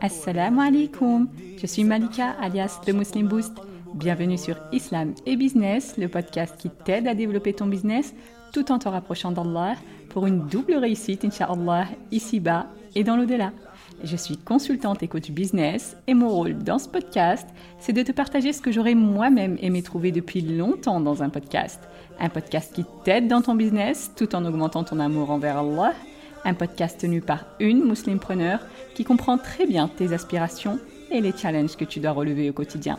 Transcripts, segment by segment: Assalamu alaikum, je suis Malika alias The Muslim Boost. Bienvenue sur Islam et Business, le podcast qui t'aide à développer ton business tout en te rapprochant d'Allah pour une double réussite, incha'Allah, ici-bas et dans l'au-delà. Je suis consultante et coach business et mon rôle dans ce podcast, c'est de te partager ce que j'aurais moi-même aimé trouver depuis longtemps dans un podcast. Un podcast qui t'aide dans ton business tout en augmentant ton amour envers Allah. Un podcast tenu par une Muslimpreneur qui comprend très bien tes aspirations et les challenges que tu dois relever au quotidien.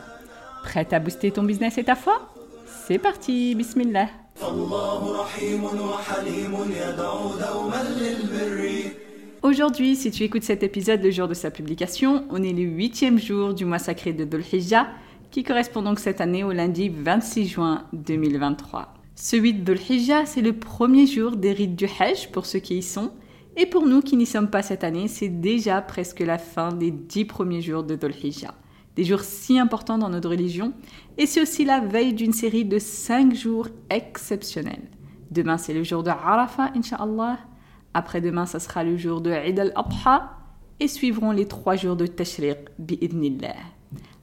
Prête à booster ton business et ta foi ? C'est parti, bismillah. Aujourd'hui, si tu écoutes cet épisode le jour de sa publication, on est le 8e jour du mois sacré de Dhul-Hijjah, qui correspond donc cette année au lundi 26 juin 2023. Ce 8 Dhul-Hijjah, c'est le premier jour des rites du Hajj pour ceux qui y sont, et pour nous qui n'y sommes pas cette année, c'est déjà presque la fin des 10 premiers jours de Dhul-Hijjah. Des jours si importants dans notre religion, et c'est aussi la veille d'une série de 5 jours exceptionnels. Demain, c'est le jour de Arafah, incha'Allah. Après-demain, ça sera le jour de Aïd al-Adha et suivront les 3 jours de Tashriq, bi'idnillah.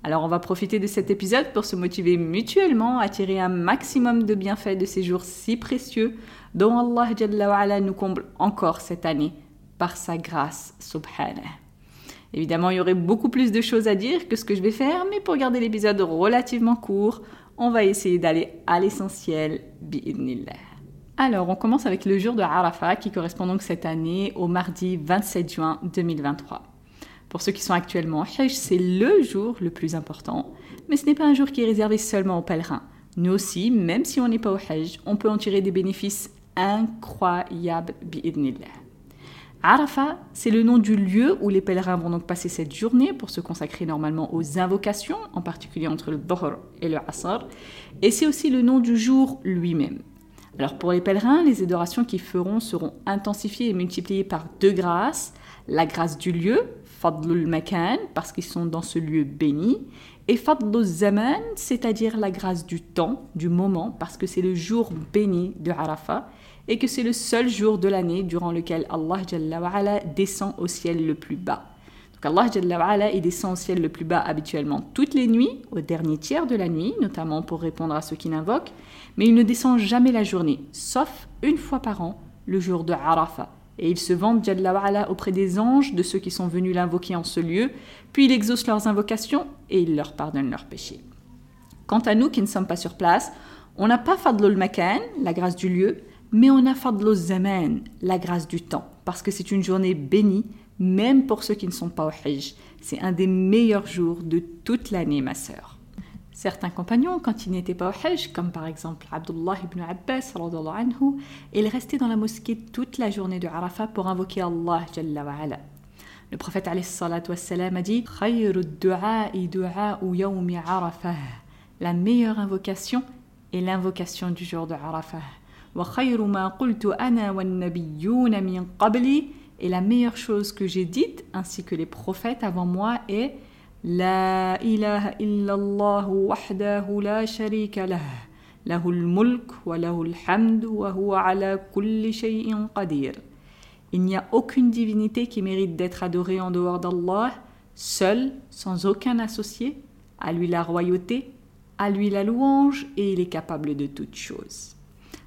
Alors, on va profiter de cet épisode pour se motiver mutuellement à tirer un maximum de bienfaits de ces jours si précieux dont Allah Jalla wa Ala nous comble encore cette année par sa grâce, subhanallah. Évidemment, il y aurait beaucoup plus de choses à dire que ce que je vais faire, mais pour garder l'épisode relativement court, on va essayer d'aller à l'essentiel, bi'idnillah. Alors, on commence avec le jour de Arafah qui correspond donc cette année au mardi 27 juin 2023. Pour ceux qui sont actuellement en Hajj, c'est le jour le plus important, mais ce n'est pas un jour qui est réservé seulement aux pèlerins. Nous aussi, même si on n'est pas au Hajj, on peut en tirer des bénéfices incroyables, bi'idnillah. Arafah, c'est le nom du lieu où les pèlerins vont donc passer cette journée pour se consacrer normalement aux invocations, en particulier entre le Dhor et le Asar, et c'est aussi le nom du jour lui-même. Alors pour les pèlerins, les adorations qu'ils feront seront intensifiées et multipliées par 2 grâces. La grâce du lieu, Fadlul Makan, parce qu'ils sont dans ce lieu béni, et Fadlul Zaman, c'est-à-dire la grâce du temps, du moment, parce que c'est le jour béni de Arafah, et que c'est le seul jour de l'année durant lequel Allah Jalla wa Ala descend au ciel le plus bas. Donc Allah Jalla wa Ala, il descend au ciel le plus bas habituellement toutes les nuits, au dernier tiers de la nuit, notamment pour répondre à ceux qui l'invoquent, mais il ne descend jamais la journée, sauf une fois par an, le jour de Arafah. Et il se vante Jalla wa Ala auprès des anges, de ceux qui sont venus l'invoquer en ce lieu, puis il exauce leurs invocations et il leur pardonne leurs péchés. Quant à nous qui ne sommes pas sur place, on n'a pas Fadlul Makan, la grâce du lieu, mais on a Fadlul Zaman, la grâce du temps, parce que c'est une journée bénie, même pour ceux qui ne sont pas au Hajj. C'est un des meilleurs jours de toute l'année, ma sœur. Certains compagnons, quand ils n'étaient pas au Hajj, comme par exemple Abdullah ibn Abbas, ils restaient dans la mosquée toute la journée de Arafah pour invoquer Allah Jalla wa Ala. Le prophète a dit « Khayru du'a'i du'a'u yawmi Arafah » La meilleure invocation est l'invocation du jour de Arafah. « Wa khayru ma qultu ana wa nabiyyuna min qabli » Et la meilleure chose que j'ai dite, ainsi que les prophètes avant moi, est « La ilaha illallah wahdahu la sharika lah, lahul mulk wa lahul hamd wa huwa ala kulli shay'in qadir » Il n'y a aucune divinité qui mérite d'être adorée en dehors d'Allah, seul, sans aucun associé, à lui la royauté, à lui la louange, et il est capable de toutes choses.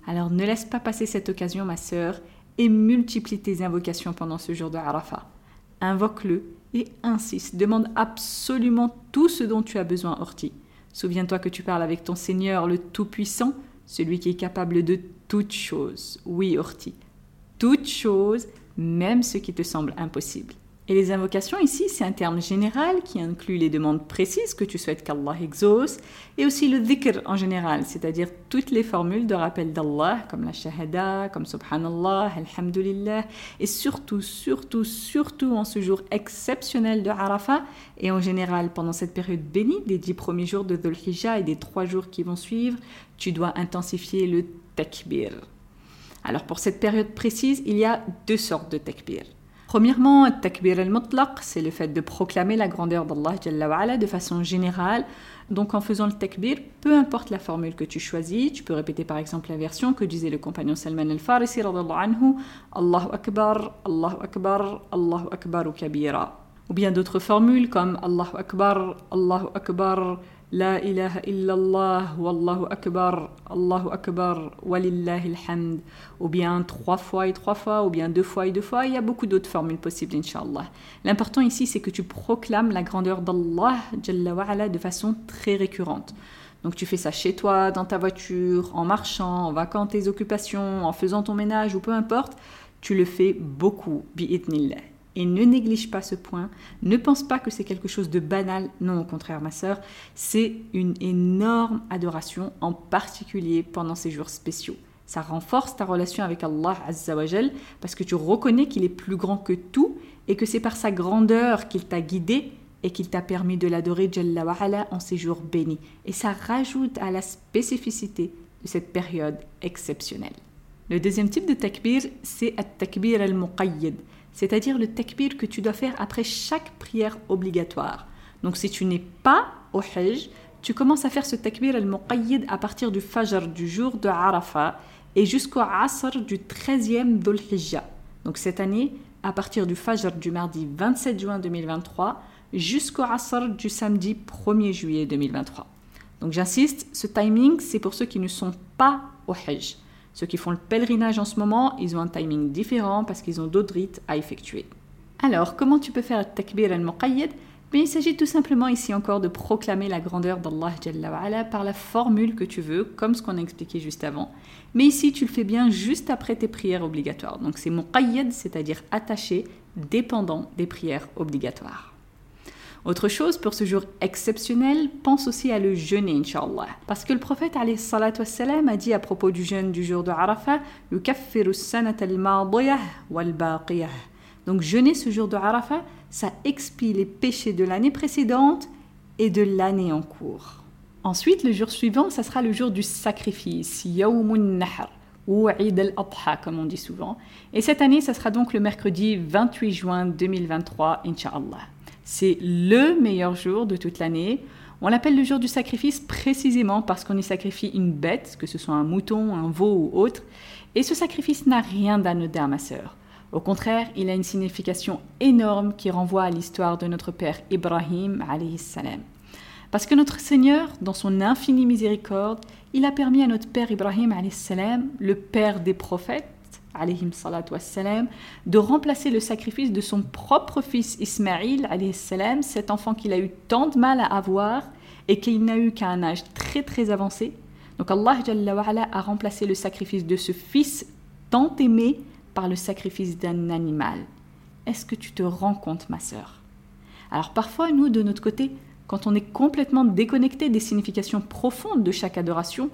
Alors ne laisse pas passer cette occasion, ma sœur, et multiplie tes invocations pendant ce jour de Arafah. Invoque-le et insiste. Demande absolument tout ce dont tu as besoin, Horti. Souviens-toi que tu parles avec ton Seigneur, le Tout-Puissant, celui qui est capable de toutes choses. Oui, Horti, toutes choses, même ce qui te semble impossible. Et les invocations ici, c'est un terme général qui inclut les demandes précises que tu souhaites qu'Allah exauce et aussi le dhikr en général, c'est-à-dire toutes les formules de rappel d'Allah comme la shahada, comme subhanallah, alhamdulillah et surtout en ce jour exceptionnel de Arafah et en général pendant cette période bénie des 10 premiers jours de Dhul-Hijjah et des 3 jours qui vont suivre, tu dois intensifier le takbir. Alors pour cette période précise, il y a 2 sortes de takbir. Premièrement, le takbir al-mutlaq, c'est le fait de proclamer la grandeur d'Allah Jalla wa'ala de façon générale. Donc en faisant le takbir, peu importe la formule que tu choisis, tu peux répéter par exemple la version que disait le compagnon Salman al-Farisi radallahu anhu, Allahu Akbar, Allahu Akbar, Allahu Akbar ou kabira. Ou bien d'autres formules comme Allahu Akbar, Allahu Akbar, La ilaha illallah, Wallahu Akbar, Allahu Akbar, Walillahi alhamd. Ou bien 3 fois et 3 fois, ou bien 2 fois et 2 fois. Il y a beaucoup d'autres formules possibles, Inch'Allah. L'important ici, c'est que tu proclames la grandeur d'Allah Jalla wa'ala de façon très récurrente. Donc tu fais ça chez toi, dans ta voiture, en marchant, en vaquant tes occupations, en faisant ton ménage ou peu importe. Tu le fais beaucoup, bi'idnillah. Et ne néglige pas ce point, ne pense pas que c'est quelque chose de banal, non au contraire ma sœur, c'est une énorme adoration, en particulier pendant ces jours spéciaux. Ça renforce ta relation avec Allah Azza wa Jal, parce que tu reconnais qu'il est plus grand que tout, et que c'est par sa grandeur qu'il t'a guidé, et qu'il t'a permis de l'adorer Jalla wa Ala en ces jours bénis. Et ça rajoute à la spécificité de cette période exceptionnelle. Le deuxième type de takbir, c'est le takbir al-muqayyid, c'est-à-dire le takbir que tu dois faire après chaque prière obligatoire. Donc si tu n'es pas au Hajj, tu commences à faire ce takbir al-muqayyid à partir du Fajr du jour de Arafah et jusqu'au Asar du 13e Dhul-Hijjah. Donc cette année, à partir du Fajr du mardi 27 juin 2023 jusqu'au Asar du samedi 1er juillet 2023. Donc j'insiste, ce timing, c'est pour ceux qui ne sont pas au Hajj. Ceux qui font le pèlerinage en ce moment, ils ont un timing différent parce qu'ils ont d'autres rites à effectuer. Alors, comment tu peux faire le takbir al-muqayyid ? Il s'agit tout simplement ici encore de proclamer la grandeur d'Allah Jalla wa'ala par la formule que tu veux, comme ce qu'on a expliqué juste avant. Mais ici, tu le fais bien juste après tes prières obligatoires. Donc c'est muqayyid, c'est-à-dire attaché, dépendant des prières obligatoires. Autre chose, pour ce jour exceptionnel, pense aussi à le jeûner, Inch'Allah. Parce que le prophète, alayhi salatu wassalam, a dit à propos du jeûne du jour de Arafah, « Yukaffiru sanata al-madiyah wal-baqiyah ». Donc jeûner ce jour de Arafah, ça expie les péchés de l'année précédente et de l'année en cours. Ensuite, le jour suivant, ça sera le jour du sacrifice, « Yawm al-Nahr » ou « Aïd al-Adha » comme on dit souvent. Et cette année, ça sera donc le mercredi 28 juin 2023, Inch'Allah. C'est le meilleur jour de toute l'année. On l'appelle le jour du sacrifice précisément parce qu'on y sacrifie une bête, que ce soit un mouton, un veau ou autre. Et ce sacrifice n'a rien d'anodin, ma sœur. Au contraire, il a une signification énorme qui renvoie à l'histoire de notre père Ibrahim, alayhi salam. Parce que notre Seigneur, dans son infinie miséricorde, il a permis à notre père Ibrahim, alayhi salam, le père des prophètes, alayhim salatu wassalam, de remplacer le sacrifice de son propre fils Ismaïl, alayhi salam, cet enfant qu'il a eu tant de mal à avoir et qu'il n'a eu qu'à un âge très très avancé. Donc Allah Jalla wa'ala a remplacé le sacrifice de ce fils tant aimé par le sacrifice d'un animal. Est-ce que tu te rends compte, ma sœur? Alors parfois, nous, de notre côté, quand on est complètement déconnecté des significations profondes de chaque adoration,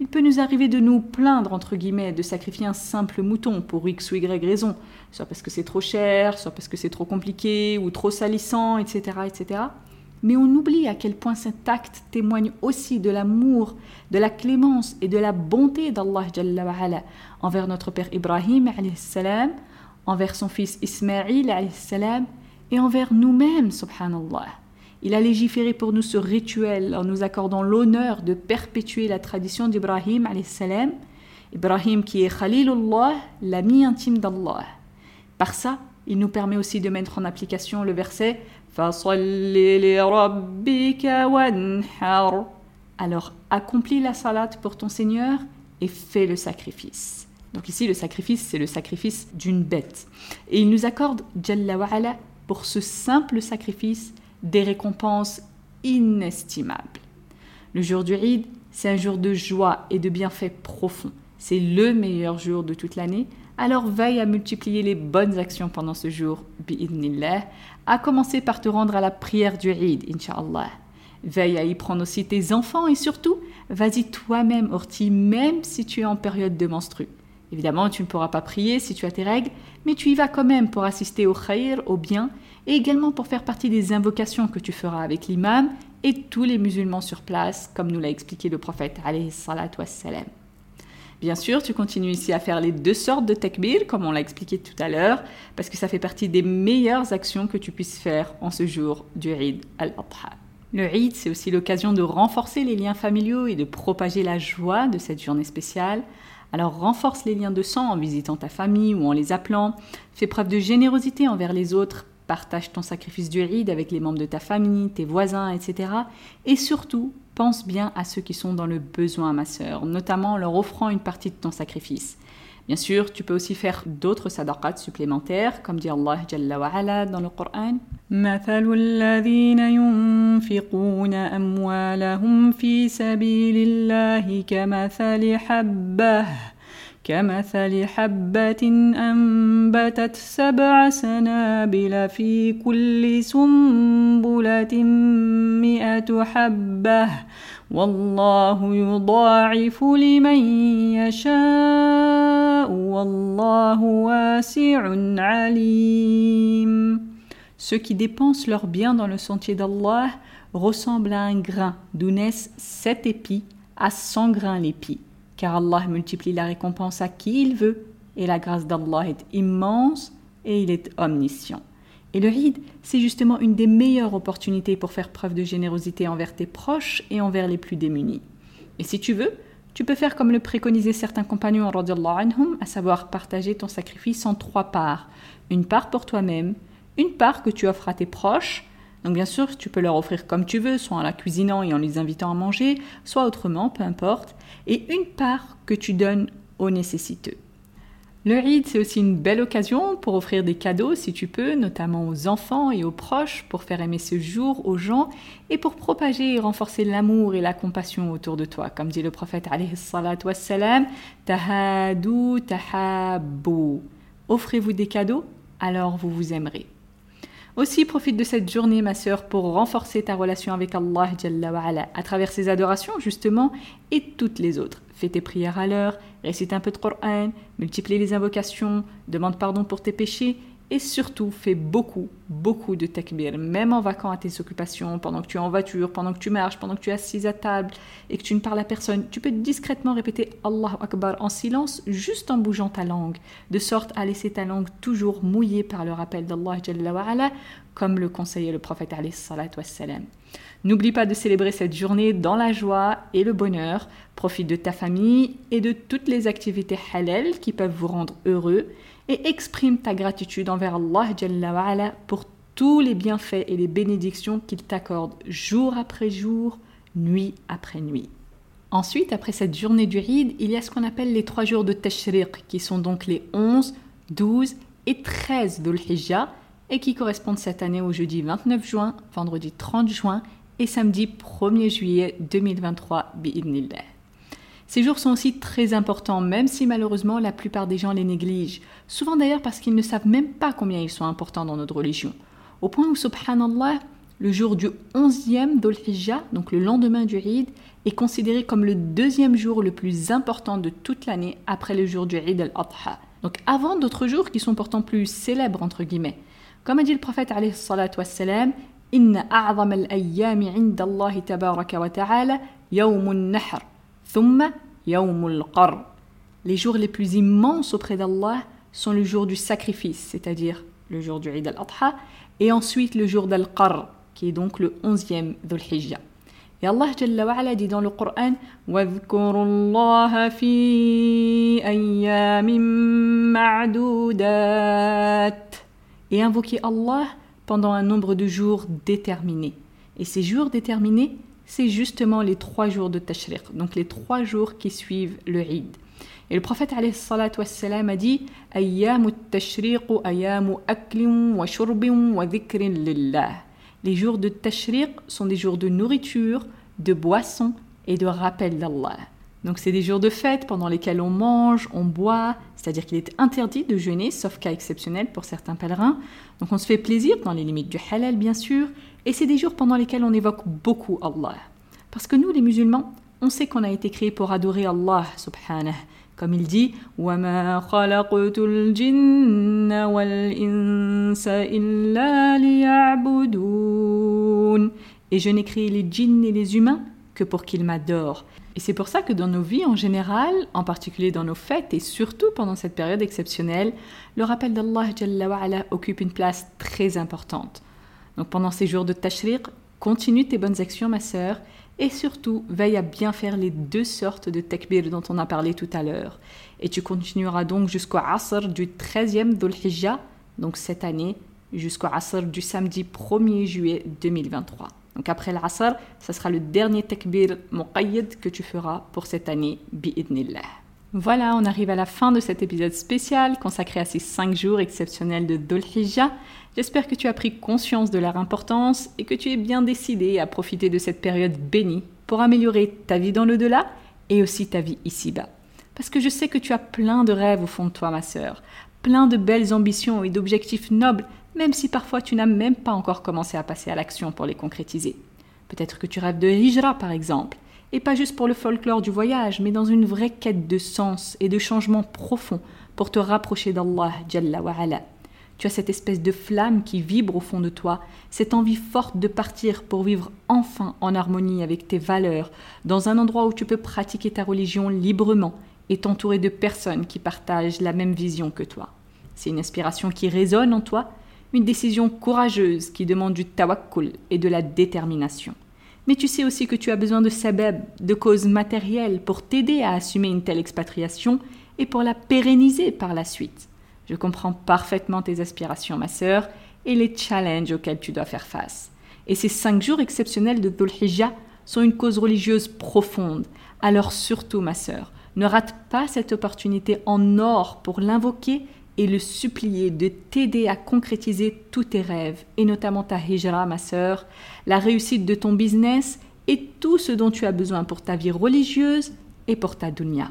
il peut nous arriver de nous plaindre, entre guillemets, de sacrifier un simple mouton pour X ou Y raison, soit parce que c'est trop cher, soit parce que c'est trop compliqué, ou trop salissant, etc., etc. Mais on oublie à quel point cet acte témoigne aussi de l'amour, de la clémence et de la bonté d'Allah Jalla wa'ala envers notre père Ibrahim, alayhi salam, envers son fils Ismaïl, alayhi salam, et envers nous-mêmes, subhanallah. Il a légiféré pour nous ce rituel en nous accordant l'honneur de perpétuer la tradition d'Ibrahim alayhi salam. Ibrahim qui est khalilullah, l'ami intime d'Allah. Par ça, il nous permet aussi de mettre en application le verset « Fasalli li rabbika wanhar » Alors accomplis la salat pour ton Seigneur et fais le sacrifice. Donc ici, le sacrifice, c'est le sacrifice d'une bête. Et il nous accorde, Jalla wa'ala, pour ce simple sacrifice, des récompenses inestimables. Le jour du Eid, c'est un jour de joie et de bienfaits profonds. C'est le meilleur jour de toute l'année, alors veille à multiplier les bonnes actions pendant ce jour, bi'idnillah, à commencer par te rendre à la prière du Eid, Inch'Allah. Veille à y prendre aussi tes enfants et surtout, vas-y toi-même, Orti, même si tu es en période de menstru. Évidemment, tu ne pourras pas prier si tu as tes règles, mais tu y vas quand même pour assister au khayr, au bien, et également pour faire partie des invocations que tu feras avec l'imam et tous les musulmans sur place, comme nous l'a expliqué le prophète, alayhi salatu wassalam. Bien sûr, tu continues ici à faire les deux sortes de takbir, comme on l'a expliqué tout à l'heure, parce que ça fait partie des meilleures actions que tu puisses faire en ce jour du Eid al-Adha. Le Eid, c'est aussi l'occasion de renforcer les liens familiaux et de propager la joie de cette journée spéciale. Alors renforce les liens de sang en visitant ta famille ou en les appelant. Fais preuve de générosité envers les autres. Partage ton sacrifice du Eid avec les membres de ta famille, tes voisins, etc. Et surtout, pense bien à ceux qui sont dans le besoin, ma sœur, notamment en leur offrant une partie de ton sacrifice. Bien sûr, tu peux aussi faire d'autres sadaqat supplémentaires, comme dit Allah Jalla wa Ala dans le Coran. مَثَلُ الَّذِينَ يُنْفِقُونَ أَمْوَالَهُمْ فِي سَبِيلِ اللَّهِ كَمَثَلِ حَبَّةٍ أَنْبَتَتْ 7 سَنَابِلَ فِي كُلِّ سُنْبُلَةٍ 100 حَبَّةٍ وَاللَّهُ يُضَاعِفُ لِمَنْ يَشَاءُ وَاللَّهُ وَاسِعٌ عَلِيمٌ. Ceux qui dépensent leurs biens dans le sentier d'Allah ressemblent à un grain, d'où naissent 7 épis à 100 grains l'épi. Car Allah multiplie la récompense à qui il veut, et la grâce d'Allah est immense et il est omniscient. Et le Eid, c'est justement une des meilleures opportunités pour faire preuve de générosité envers tes proches et envers les plus démunis. Et si tu veux, tu peux faire comme le préconisaient certains compagnons radhiyallahu anhum, à savoir partager ton sacrifice en 3 parts. Une part pour toi-même, une part que tu offres à tes proches. Donc bien sûr, tu peux leur offrir comme tu veux, soit en la cuisinant et en les invitant à manger, soit autrement, peu importe, et une part que tu donnes aux nécessiteux. Le Eid, c'est aussi une belle occasion pour offrir des cadeaux, si tu peux, notamment aux enfants et aux proches, pour faire aimer ce jour aux gens et pour propager et renforcer l'amour et la compassion autour de toi. Comme dit le prophète, alayhi salatu wassalam, « Tahadu tahabou » Offrez-vous des cadeaux, alors vous vous aimerez. Aussi, profite de cette journée, ma sœur, pour renforcer ta relation avec Allah Jalla wa Ala, à travers ses adorations, justement, et toutes les autres. Fais tes prières à l'heure, récite un peu de Coran, multiplie les invocations, demande pardon pour tes péchés, et surtout, fais beaucoup, beaucoup de takbir, même en vaquant à tes occupations, pendant que tu es en voiture, pendant que tu marches, pendant que tu es assise à table, et que tu ne parles à personne. Tu peux discrètement répéter Allahu Akbar en silence, juste en bougeant ta langue, de sorte à laisser ta langue toujours mouillée par le rappel d'Allah Jalla wa Ala, comme le conseillait le prophète alayhi salatu wassalam. N'oublie pas de célébrer cette journée dans la joie et le bonheur. Profite de ta famille et de toutes les activités halal qui peuvent vous rendre heureux et exprime ta gratitude envers Allah Jalla wa Ala pour tous les bienfaits et les bénédictions qu'il t'accorde jour après jour, nuit après nuit. Ensuite, après cette journée du Eid, il y a ce qu'on appelle les 3 jours de Tashriq, qui sont donc les 11, 12 et 13 Dhul-Hijjah, et qui correspondent cette année au jeudi 29 juin, vendredi 30 juin et samedi 1er juillet 2023, bi'idnillah. Ces jours sont aussi très importants, même si malheureusement la plupart des gens les négligent, souvent d'ailleurs parce qu'ils ne savent même pas combien ils sont importants dans notre religion, au point où, subhanallah, le jour du 11e Dhul-Hijjah, donc le lendemain du Eid, est considéré comme le 2e jour le plus important de toute l'année après le jour du Eid al-Adha, donc avant d'autres jours qui sont pourtant plus célèbres entre guillemets. Comme a dit le prophète alayhi salatu wassalam, « Inna a'zama al-ayyami 'inda Allah tabaraka wa ta'ala Yawm al-Nahr, thumma Yawm al-Qarr » Les jours les plus immenses auprès d'Allah sont le jour du sacrifice, c'est-à-dire le jour du Eid al-Adha, et ensuite le jour d'Al-Qarr, qui est donc le 11e Dhul-Hijjah. Et Allah Jalla wa Ala dit dans le Coran « Wadhkurullaha fi ayyamin ma'dudat » et invoquer Allah pendant un nombre de jours déterminés. Et ces jours déterminés, c'est justement les 3 jours de Tashriq, donc les 3 jours qui suivent le Eid. Et le prophète alayhi salatu wassalam a dit « Ayyamu tashriq ayyamu aklin wa shurbin wa dhikrin lillah » Les jours de Tashriq sont des jours de nourriture, de boisson et de rappel d'Allah. Donc c'est des jours de fête pendant lesquels on mange, on boit, c'est-à-dire qu'il est interdit de jeûner, sauf cas exceptionnel pour certains pèlerins. Donc on se fait plaisir dans les limites du halal bien sûr, et c'est des jours pendant lesquels on évoque beaucoup Allah. Parce que nous les musulmans, on sait qu'on a été créés pour adorer Allah subhanahu. Comme il dit « وَمَا خَلَقْتُ الْجِنَّ وَالْإِنسَ إِلَّا لِيَعْبُدُونَ » Et je n'ai créé les djinns et les humains que pour qu'il m'adore. Et c'est pour ça que dans nos vies en général, en particulier dans nos fêtes et surtout pendant cette période exceptionnelle, le rappel d'Allah Jalla wa Ala occupe une place très importante. Donc pendant ces jours de Tashriq, continue tes bonnes actions ma sœur et surtout veille à bien faire les deux sortes de takbir dont on a parlé tout à l'heure. Et tu continueras donc jusqu'au Asar du 13e Dhul-Hijjah, donc cette année, jusqu'au Asar du samedi 1er juillet 2023. Donc après l'Asr, ça sera le dernier takbir al-muqayyid que tu feras pour cette année, bi'idnillah. Voilà, on arrive à la fin de cet épisode spécial consacré à ces 5 jours exceptionnels de Dhul-Hijjah. J'espère que tu as pris conscience de leur importance et que tu es bien décidé à profiter de cette période bénie pour améliorer ta vie dans l'au-delà et aussi ta vie ici-bas. Parce que je sais que tu as plein de rêves au fond de toi, ma sœur, plein de belles ambitions et d'objectifs nobles, même si parfois tu n'as même pas encore commencé à passer à l'action pour les concrétiser. Peut-être que tu rêves de hijra par exemple, et pas juste pour le folklore du voyage, mais dans une vraie quête de sens et de changement profond pour te rapprocher d'Allah Jalla wa Ala. Tu as cette espèce de flamme qui vibre au fond de toi, cette envie forte de partir pour vivre enfin en harmonie avec tes valeurs, dans un endroit où tu peux pratiquer ta religion librement et t'entourer de personnes qui partagent la même vision que toi. C'est une inspiration qui résonne en toi, une décision courageuse qui demande du tawakkul et de la détermination. Mais tu sais aussi que tu as besoin de sabab, de causes matérielles pour t'aider à assumer une telle expatriation et pour la pérenniser par la suite. Je comprends parfaitement tes aspirations, ma sœur, et les challenges auxquels tu dois faire face. Et ces 5 jours exceptionnels de Dhul-Hijjah sont une cause religieuse profonde. Alors surtout, ma sœur, ne rate pas cette opportunité en or pour l'invoquer et le supplier de t'aider à concrétiser tous tes rêves, et notamment ta hijra, ma sœur, la réussite de ton business et tout ce dont tu as besoin pour ta vie religieuse et pour ta dunya.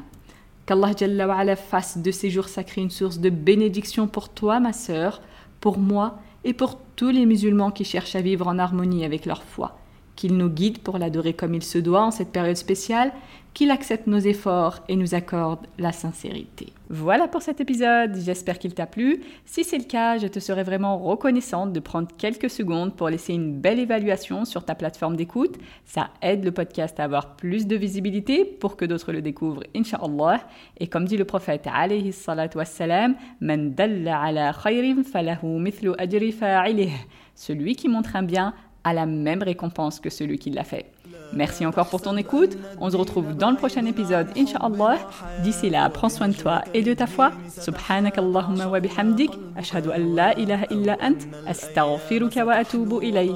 Qu'Allah Jalla wa Ala fasse de ces jours sacrés une source de bénédiction pour toi, ma sœur, pour moi et pour tous les musulmans qui cherchent à vivre en harmonie avec leur foi. Qu'il nous guide pour l'adorer comme il se doit en cette période spéciale, qu'il accepte nos efforts et nous accorde la sincérité. Voilà pour cet épisode, j'espère qu'il t'a plu. Si c'est le cas, je te serais vraiment reconnaissante de prendre quelques secondes pour laisser une belle évaluation sur ta plateforme d'écoute. Ça aide le podcast à avoir plus de visibilité pour que d'autres le découvrent, Inch'Allah. Et comme dit le prophète, alayhi salatu wassalam, « Man dalla ala khayrim falahu mithlu ajri fa'ilih » Celui qui montre un bien à la même récompense que celui qui l'a fait. Merci encore pour ton écoute. On se retrouve dans le prochain épisode, Inch'Allah. D'ici là, prends soin de toi et de ta foi. Subhanakallahumma wa bihamdik. Ashhadu an la ilaha illa ant. Astaghfiruka wa atubu ilayk.